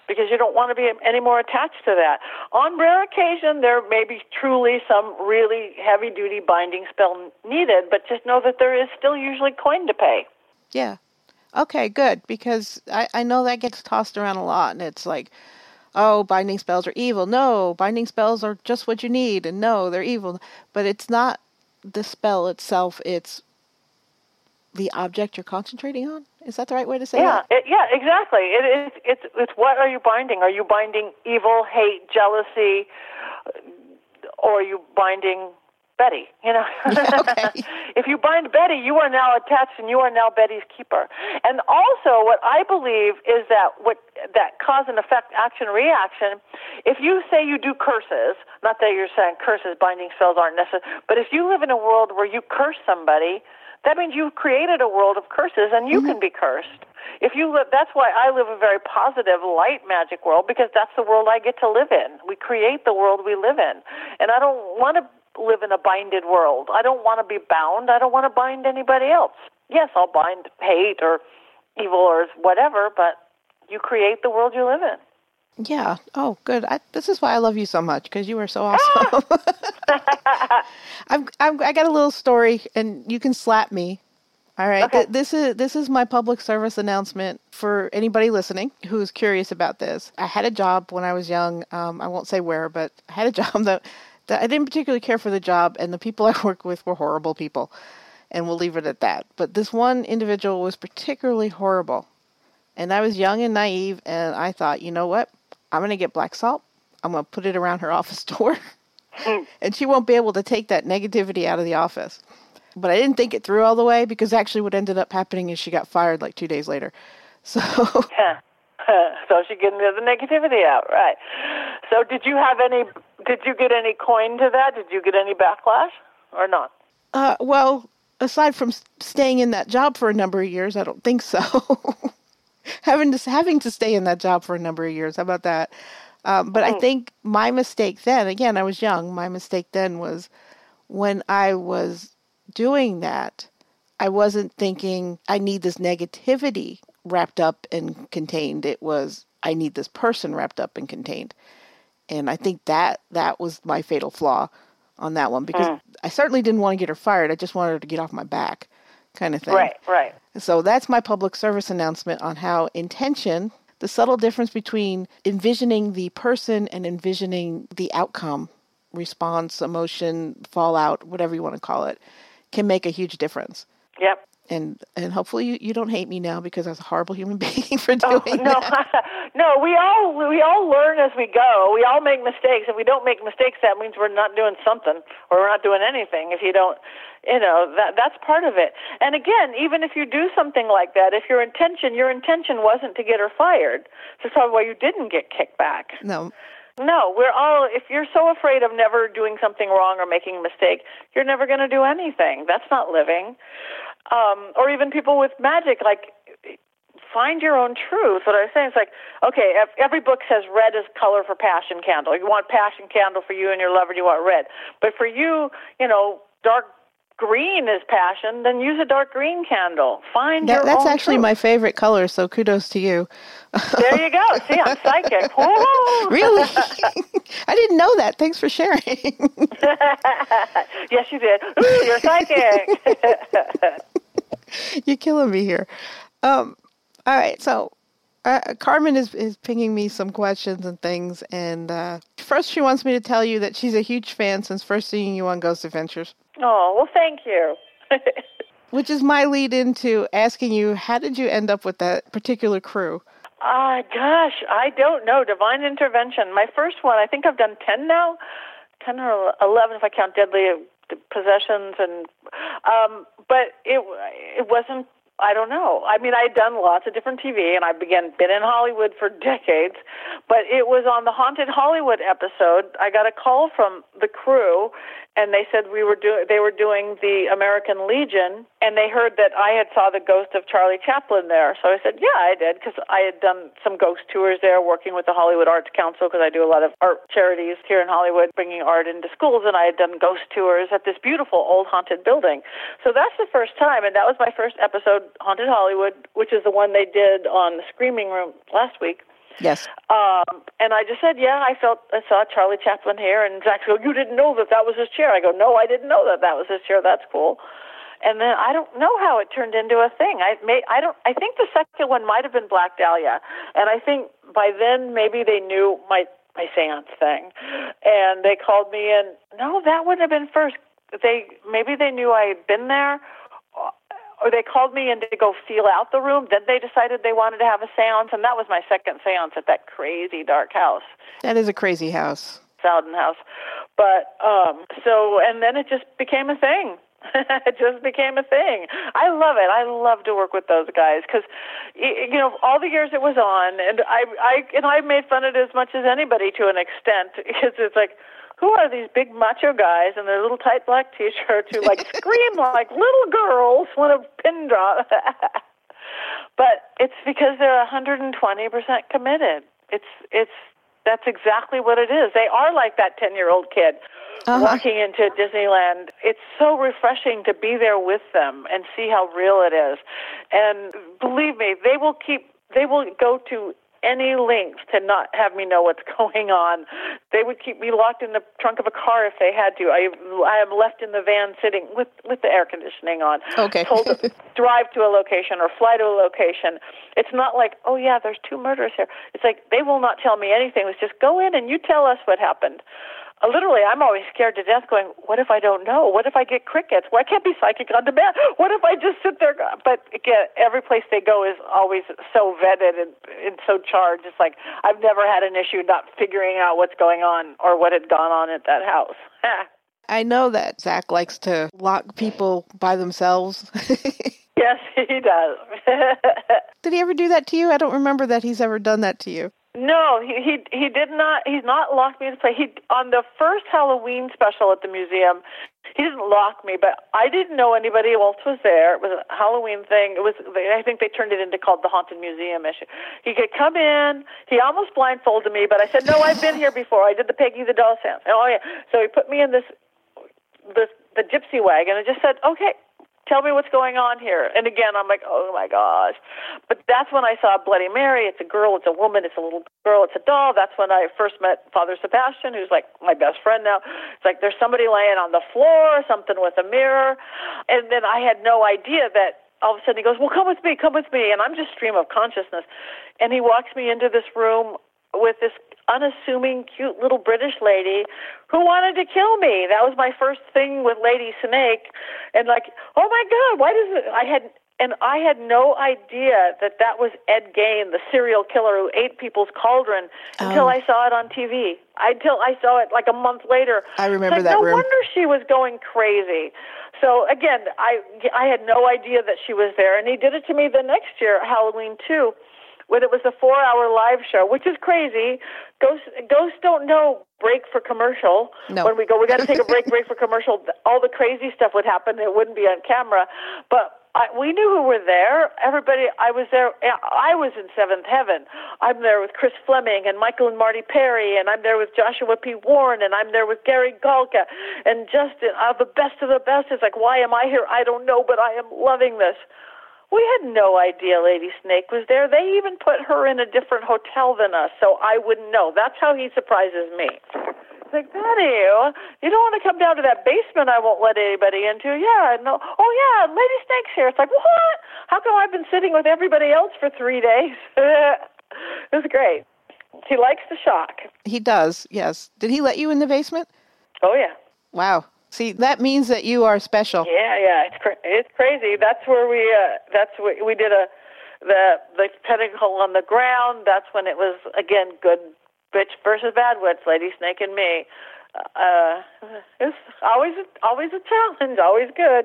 because you don't want to be any more attached to that. On rare occasion, there may be truly some really heavy-duty binding spell needed, but just know that there is still usually coin to pay. Yeah. Okay, good, because I know that gets tossed around a lot, and it's like, oh, binding spells are evil. No, binding spells are just what you need. And no, they're evil. But it's not the spell itself. It's the object you're concentrating on. Is that the right way to say that? Exactly. It's what are you binding? Are you binding evil, hate, jealousy, or are you binding Betty? You know, yeah, okay. If you bind Betty, you are now attached, and you are now Betty's keeper. And also, what I believe is that cause and effect, action reaction. If you say you do curses, not that you're saying curses, binding spells aren't necessary, but if you live in a world where you curse somebody, that means you've created a world of curses, and you can be cursed. If you live, that's why I live a very positive, light magic world, because that's the world I get to live in. We create the world we live in, and I don't want to live in a binded world. I don't want to be bound. I don't want to bind anybody else. Yes, I'll bind hate or evil or whatever, but you create the world you live in. Yeah. Oh, good. This is why I love you so much, because you are so awesome. I got a little story, and you can slap me. All right. Okay. This is my public service announcement for anybody listening who's curious about this. I had a job when I was young. I won't say where, but I had a job that... I didn't particularly care for the job, and the people I worked with were horrible people, and we'll leave it at that. But this one individual was particularly horrible, and I was young and naive, and I thought, you know what? I'm going to get black salt. I'm going to put it around her office door, and she won't be able to take that negativity out of the office. But I didn't think it through all the way, because actually what ended up happening is she got fired like 2 days later. So... So she getting the negativity out, right. So did you have any Did you get any coin to that? Did you get any backlash or not? Well, aside from staying in that job for a number of years, I don't think so. having to stay in that job for a number of years, how about that? But I think my mistake then, again, I was young, my mistake then was when I was doing that, I wasn't thinking, I need this negativity wrapped up and contained. It was, I need this person wrapped up and contained. And I think that was my fatal flaw on that one, because I certainly didn't want to get her fired. I just wanted her to get off my back kind of thing. Right, right. So that's my public service announcement on how intention, the subtle difference between envisioning the person and envisioning the outcome, response, emotion, fallout, whatever you want to call it, can make a huge difference. Yep. And hopefully you don't hate me now because I was a horrible human being for doing that. No, we all learn as we go. We all make mistakes. If we don't make mistakes, that means we're not doing something, or we're not doing anything. If you don't, that's part of it. And again, even if you do something like that, if your intention wasn't to get her fired, that's probably why you didn't get kicked back. No, we're all, if you're so afraid of never doing something wrong or making a mistake, you're never going to do anything. That's not living. Or even people with magic, like, find your own truth. What I was saying is like, okay, every book says red is color for passion candle. You want passion candle for you and your lover, you want red. But for you, dark green is passion, then use a dark green candle. That's actually truth. My favorite color, so kudos to you. There you go. See, I'm psychic. Really? I didn't know that. Thanks for sharing. Yes, you did. Ooh, you're psychic. You're killing me here. All right, so Carmen is pinging me some questions and things, and first she wants me to tell you that she's a huge fan since first seeing you on Ghost Adventures. Oh, well, thank you. Which is my lead into asking you, how did you end up with that particular crew? Gosh, I don't know. Divine intervention. My first one, I think I've done 10 now, 10 or 11 if I count deadly possessions. And but it wasn't, I don't know. I mean, I had done lots of different TV, and I've been in Hollywood for decades, but it was on the Haunted Hollywood episode. I got a call from the crew, and they said they were doing the American Legion, and they heard that I had saw the ghost of Charlie Chaplin there. So I said, yeah, I did, because I had done some ghost tours there, working with the Hollywood Arts Council, because I do a lot of art charities here in Hollywood, bringing art into schools, and I had done ghost tours at this beautiful old haunted building. So that's the first time, and that was my first episode, Haunted Hollywood, which is the one they did on the Screaming Room last week. Yes. And I just said, yeah, I saw Charlie Chaplin here. And Zach goes, you didn't know that was his chair. I go, no, I didn't know that was his chair. That's cool. And then I don't know how it turned into a thing. I think the second one might have been Black Dahlia. And I think by then maybe they knew my seance thing. And they called me in. No, that wouldn't have been first. Maybe they knew I had been there. Or they called me in to go feel out the room. Then they decided they wanted to have a seance, and that was my second seance at that crazy dark house. That is a crazy house. Soudan House. But, and then it just became a thing. It just became a thing. I love it. I love to work with those guys because, all the years it was on, and I made fun of it as much as anybody to an extent because it's like, who are these big macho guys in their little tight black T-shirts who, like, scream like little girls when a pin drop? But it's because they're 120% committed. That's exactly what it is. They are like that 10-year-old kid walking into Disneyland. It's so refreshing to be there with them and see how real it is. And believe me, they will go to any lengths to not have me know what's going on. They would keep me locked in the trunk of a car if they had to. I am left in the van sitting with the air conditioning on. Okay. Told to drive to a location or fly to a location. It's not like, oh, yeah, there's two murders here. It's like they will not tell me anything. It's just go in and you tell us what happened. Literally, I'm always scared to death going, what if I don't know? What if I get crickets? Well, I can't be psychic on demand. What if I just sit there? But again, every place they go is always so vetted and so charged. It's like I've never had an issue not figuring out what's going on or what had gone on at that house. I know that Zach likes to lock people by themselves. Yes, he does. Did he ever do that to you? I don't remember that he's ever done that to you. No, No, he did not. He's not locked me into play. He, on the first Halloween special at the museum, he didn't lock me, but I didn't know anybody else was there. It was a Halloween thing. It was, I think they turned it into called the Haunted Museum issue. He could come in. He almost blindfolded me, but I said, no, I've been here before. I did the Peggy the Doll sound. Oh, yeah. So he put me in the gypsy wagon and just said, okay, tell me what's going on here. And again, I'm like, oh, my gosh. But that's when I saw Bloody Mary. It's a girl. It's a woman. It's a little girl. It's a doll. That's when I first met Father Sebastian, who's like my best friend now. It's like there's somebody laying on the floor, something with a mirror. And then I had no idea that all of a sudden he goes, well, come with me, come with me. And I'm just stream of consciousness. And he walks me into this room with this unassuming, cute little British lady who wanted to kill me. That was my first thing with Lady Snake. And like, oh my God, why does it? I had no idea that that was Ed Gein, the serial killer who ate people's cauldron, until I saw it on TV. Until I saw it like a month later. I remember that room. No wonder she was going crazy. So again, I had no idea that she was there. And he did it to me the next year, Halloween 2. When it was a 4-hour live show, which is crazy. Ghosts don't know break for commercial. No. When we go, we got to take a break for commercial. All the crazy stuff would happen. It wouldn't be on camera. But we knew who were there. Everybody, I was there. I was in seventh heaven. I'm there with Chris Fleming and Michael and Marty Perry, and I'm there with Joshua P. Warren, and I'm there with Gary Galka and Justin. The best of the best. It's like, why am I here? I don't know, but I am loving this. We had no idea Lady Snake was there. They even put her in a different hotel than us, so I wouldn't know. That's how he surprises me. It's like, Patty, you don't want to come down to that basement I won't let anybody into. Yeah, no. Oh, yeah, Lady Snake's here. It's like, what? How come I've been sitting with everybody else for 3 days? It was great. He likes the shock. He does, yes. Did he let you in the basement? Oh, yeah. Wow. See, that means that you are special. Yeah, it's crazy. That's where we did the pentacle on the ground. That's when it was again good witch versus bad witch, Lady Snake and me. It's always a challenge, always good.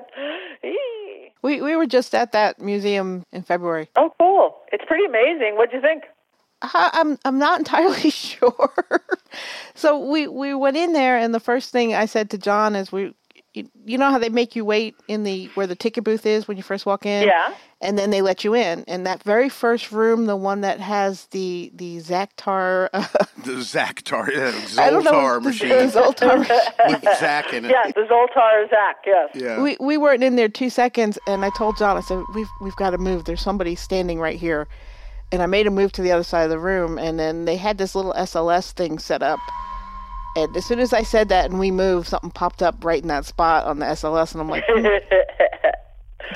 Eee. We were just at that museum in February. Oh, cool! It's pretty amazing. What'd you think? I'm not entirely sure. So we went in there, and the first thing I said to John is, you know how they make you wait in where the ticket booth is when you first walk in? Yeah. And then they let you in. And that very first room, the one that has the Zoltar... Zoltar machine. The Zoltar machine. With Zach in it. Yeah, the Zoltar Zach, yes. Yeah. We weren't in there 2 seconds, and I told John, I said, we've got to move. There's somebody standing right here. And I made a move to the other side of the room, and then they had this little SLS thing set up. And as soon as I said that and we moved, something popped up right in that spot on the SLS, and I'm like,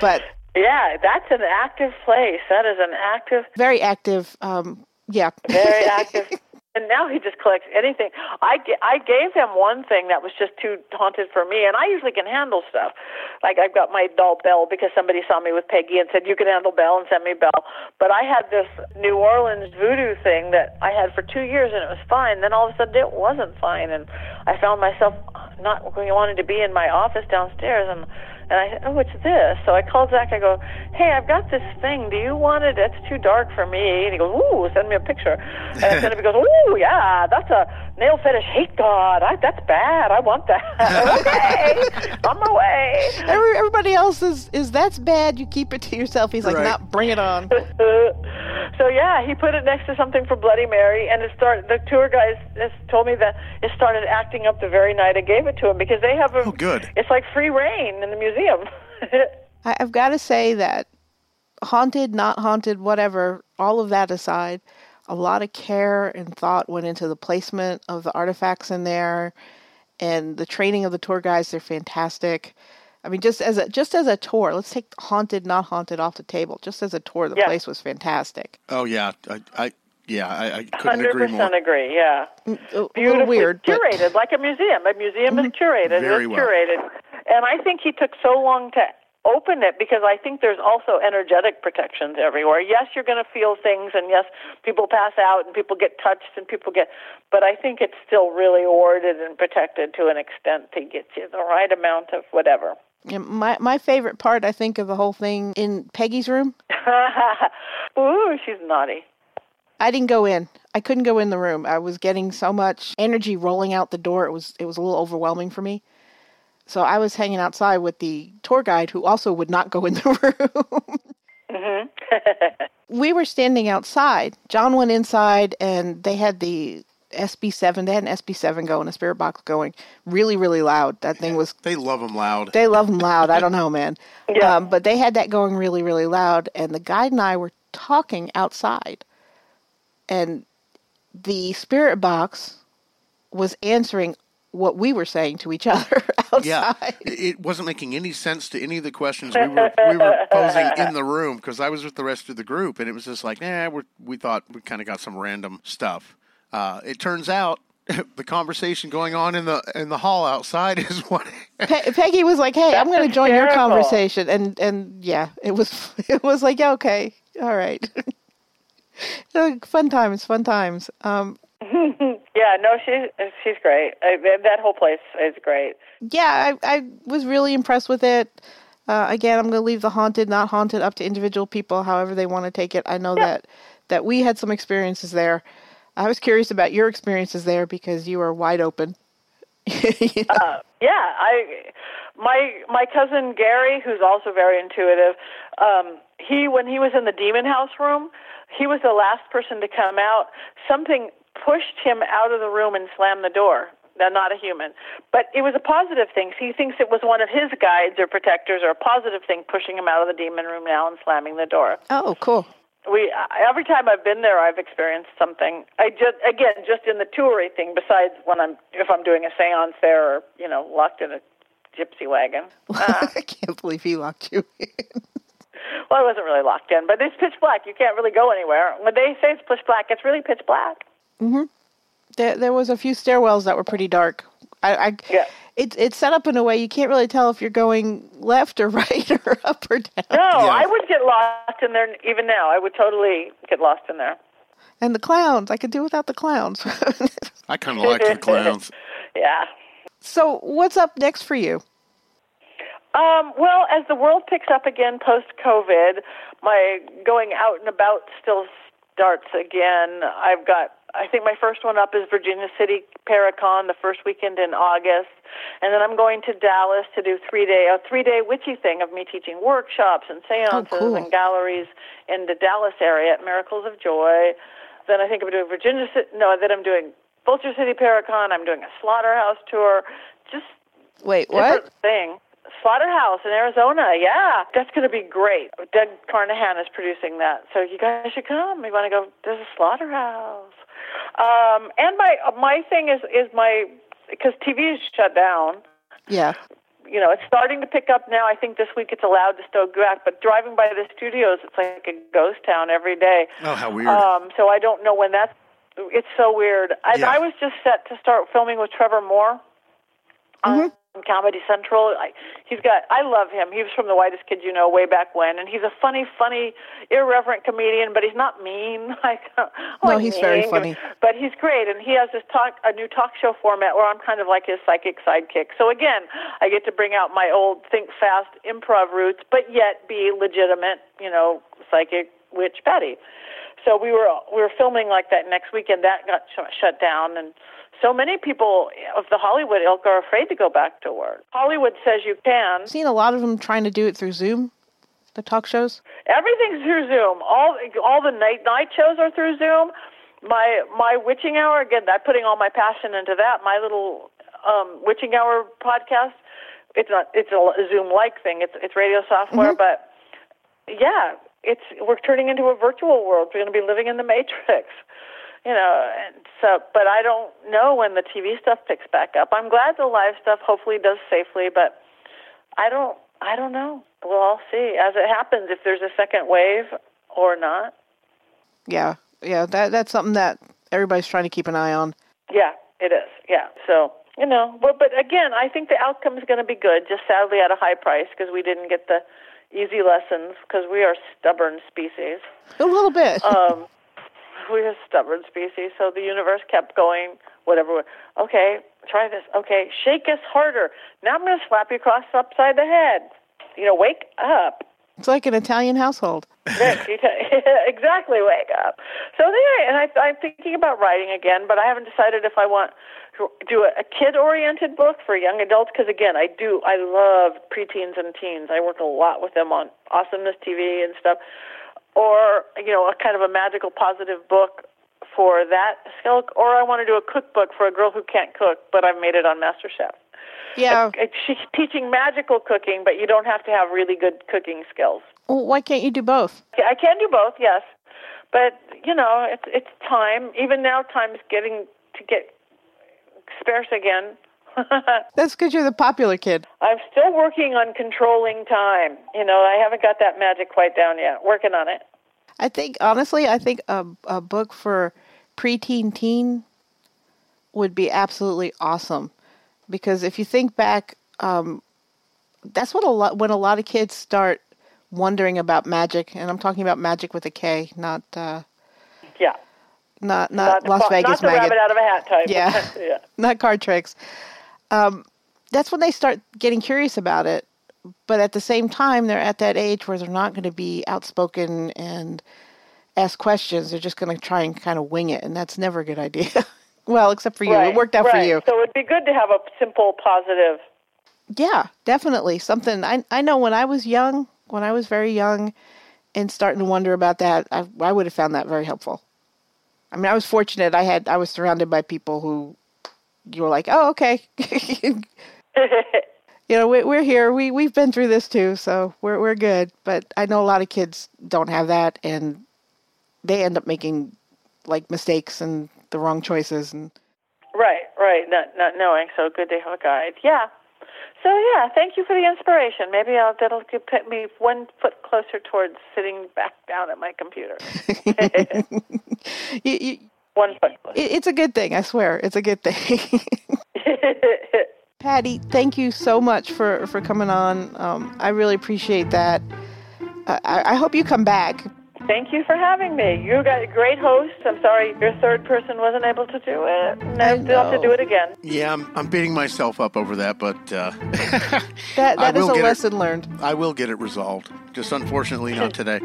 But yeah, that's an active place. That is an active... Very active, yeah. Very active. And now he just collects anything. I gave him one thing that was just too haunted for me, and I usually can handle stuff. Like I've got my doll Belle because somebody saw me with Peggy and said, you can handle Belle and send me Belle. But I had this New Orleans voodoo thing that I had for 2 years, and it was fine. Then all of a sudden it wasn't fine, and I found myself not wanting to be in my office downstairs, and I said, oh, what's this? So I called Zach. I go, hey, I've got this thing. Do you want it? It's too dark for me. And he goes, ooh, send me a picture. And I sent him, he goes, ooh, yeah, that's a nail fetish hate god. That's bad. I want that. Okay, on my way. Everybody else is that's bad. You keep it to yourself. He's like, right. Not bring it on. So, yeah, he put it next to something for Bloody Mary, and the tour guys told me that it started acting up the very night I gave it to him because they have good. It's like free reign in the museum. I've got to say that haunted, not haunted, whatever, all of that aside, a lot of care and thought went into the placement of the artifacts in there, and the training of the tour guys, they're fantastic. I mean, just as a tour, let's take haunted, not haunted off the table. Just as a tour, the place was fantastic. Oh yeah, I couldn't agree more. 100% agree. Yeah, beautifully weird, curated, but... like a museum. A museum is curated. Very well. Curated, and I think he took so long to open it because I think there's also energetic protections everywhere. Yes, you're going to feel things, and yes, people pass out, and people get touched, and people get. But I think it's still really warded and protected to an extent to get you the right amount of whatever. My favorite part, I think, of the whole thing in Peggy's room. Ooh, she's naughty. I didn't go in. I couldn't go in the room. I was getting so much energy rolling out the door. It was a little overwhelming for me. So I was hanging outside with the tour guide, who also would not go in the room. Mm-hmm. We were standing outside. John went inside, and they had the SB7. They had an SB7 going, a spirit box going, really, really loud. That thing was... They love them loud. They love them loud. I don't know, man. Yeah. But they had that going really, really loud, and the guide and I were talking outside. And the spirit box was answering what we were saying to each other outside. Yeah, it wasn't making any sense to any of the questions we were posing in the room, because I was with the rest of the group, and it was just like, we thought we kind of got some random stuff. It turns out the conversation going on in the hall outside is what Peggy was like, "Hey, I'm going to join your conversation," and yeah, it was like, yeah, okay, all right, fun times. Yeah, no, she's great. That whole place is great. Yeah, I was really impressed with it. Again, I'm going to leave the haunted, not haunted, up to individual people, however they want to take it. I know that we had some experiences there. I was curious about your experiences there because you were wide open. You know? My cousin Gary, who's also very intuitive, when he was in the demon house room, he was the last person to come out. Something pushed him out of the room and slammed the door. Now, not a human, but it was a positive thing. He thinks it was one of his guides or protectors or a positive thing pushing him out of the demon room now and slamming the door. Oh, cool. Every time I've been there, I've experienced something. Just in the toury thing, besides if I'm doing a seance there or, locked in a gypsy wagon. I can't believe he locked you in. Well, I wasn't really locked in, but it's pitch black. You can't really go anywhere. When they say it's pitch black, it's really pitch black. Mm-hmm. There was a few stairwells that were pretty dark. It's set up in a way you can't really tell if you're going left or right or up or down. No, yeah. I would get lost in there even now. I would totally get lost in there. And the clowns. I could do without the clowns. I kind of like the clowns. Yeah. So what's up next for you? Well, as the world picks up again post-COVID, my going out and about still starts again. I think my first one up is Virginia City Paracon, the first weekend in August. And then I'm going to Dallas to do a three-day witchy thing of me teaching workshops and seances and galleries in the Dallas area at Miracles of Joy. Then I think I'm doing I'm doing Vulture City Paracon. I'm doing a slaughterhouse tour. Just wait, what thing? Slaughterhouse in Arizona, yeah. That's going to be great. Doug Carnahan is producing that. So you guys should come. You want to go, there's a slaughterhouse. And my thing is my, because TV is shut down. Yeah. It's starting to pick up now. I think this week it's allowed to still go back, but driving by the studios, it's like a ghost town every day. Oh, how weird. So I don't know when it's so weird. Yeah. I was just set to start filming with Trevor Moore. Mm-hmm. Comedy Central. I love him. He was from The Whitest Kid You Know way back when, and he's a funny, irreverent comedian, but he's not mean. He's very funny. But he's great, and he has this a new talk show format where I'm kind of like his psychic sidekick. So again, I get to bring out my old think fast improv roots, but yet be legitimate, psychic witch Patty. So we were filming like that next weekend. That got shut down, and so many people of the Hollywood ilk are afraid to go back to work. Hollywood says you can. I've seen a lot of them trying to do it through Zoom, the talk shows. Everything's through Zoom. All the night shows are through Zoom. My Witching Hour, again, I'm putting all my passion into that. My little Witching Hour podcast, it's a Zoom-like thing. It's radio software, mm-hmm. But yeah, we're turning into a virtual world. We're going to be living in the Matrix. But I don't know when the TV stuff picks back up. I'm glad the live stuff hopefully does safely, but I don't know. We'll all see as it happens if there's a second wave or not. Yeah, that's something that everybody's trying to keep an eye on. Yeah, it is. Yeah, so but again, I think the outcome is going to be good. Just sadly at a high price because we didn't get the easy lessons because we are stubborn species. A little bit. We're a stubborn species, so the universe kept going, whatever. Okay, try this. Okay, shake us harder. Now I'm going to slap you across upside the head. Wake up. It's like an Italian household. Then she exactly wake up. So there, and I'm thinking about writing again, but I haven't decided if I want to do a kid-oriented book for young adults, because again, I love preteens and teens. I work a lot with them on Awesomeness TV and stuff, or a kind of a magical positive book for that skill, or I want to do a cookbook for a girl who can't cook, but I've made it on MasterChef. Yeah, she's teaching magical cooking, but you don't have to have really good cooking skills. Well, why can't you do both? I can do both, yes, but it's time. Even now, time's getting to get sparse again. That's because you're the popular kid. I'm still working on controlling time. I haven't got that magic quite down yet. Working on it. I think a book for preteen teen would be absolutely awesome. Because if you think back, that's when a lot of kids start wondering about magic, and I'm talking about magic with a K, not Las Vegas, not the rabbit out of a hat type, yeah, not card tricks. That's when they start getting curious about it. But at the same time, they're at that age where they're not going to be outspoken and ask questions. They're just going to try and kind of wing it, and that's never a good idea. Well, except for you. Right, it worked out for you. So it'd be good to have a simple, positive. Yeah, definitely. Something. I know when I was very young and starting to wonder about that, I would have found that very helpful. I mean, I was fortunate. I was surrounded by people who you were like, oh, okay. We're here. We've been through this too, so we're good. But I know a lot of kids don't have that, and they end up making mistakes and the wrong choices, and right, not knowing. So good to have a guide. Yeah. So yeah, thank you for the inspiration. Maybe that'll put me one foot closer towards sitting back down at my computer. One foot closer. It's a good thing, I swear. It's a good thing. Patty, thank you so much for coming on. I really appreciate that. I hope you come back. Thank you for having me. You got a great host. I'm sorry your third person wasn't able to do it. And I still have to do it again. Yeah, I'm beating myself up over that, but... that is a lesson learned. I will get it resolved. Just unfortunately not today.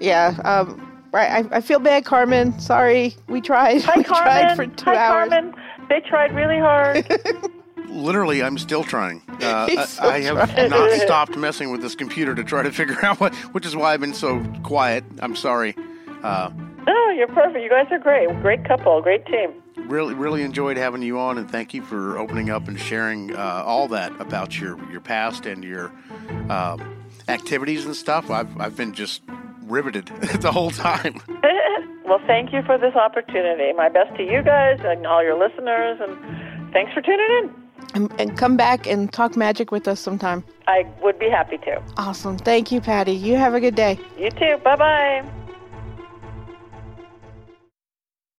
Yeah. Right. I feel bad, Carmen. Sorry. We tried. Hi, Carmen. We tried for 2 hours. Hi, Carmen. They tried really hard. Literally, I'm still trying. I have not stopped messing with this computer to try to figure out which is why I've been so quiet. I'm sorry. No, you're perfect. You guys are great. Great couple. Great team. Really, really enjoyed having you on, and thank you for opening up and sharing all that about your past and your activities and stuff. I've been just riveted the whole time. Well, thank you for this opportunity. My best to you guys and all your listeners, and thanks for tuning in. And come back and talk magic with us sometime. I would be happy to. Awesome. Thank you, Patty. You have a good day. You too. Bye-bye.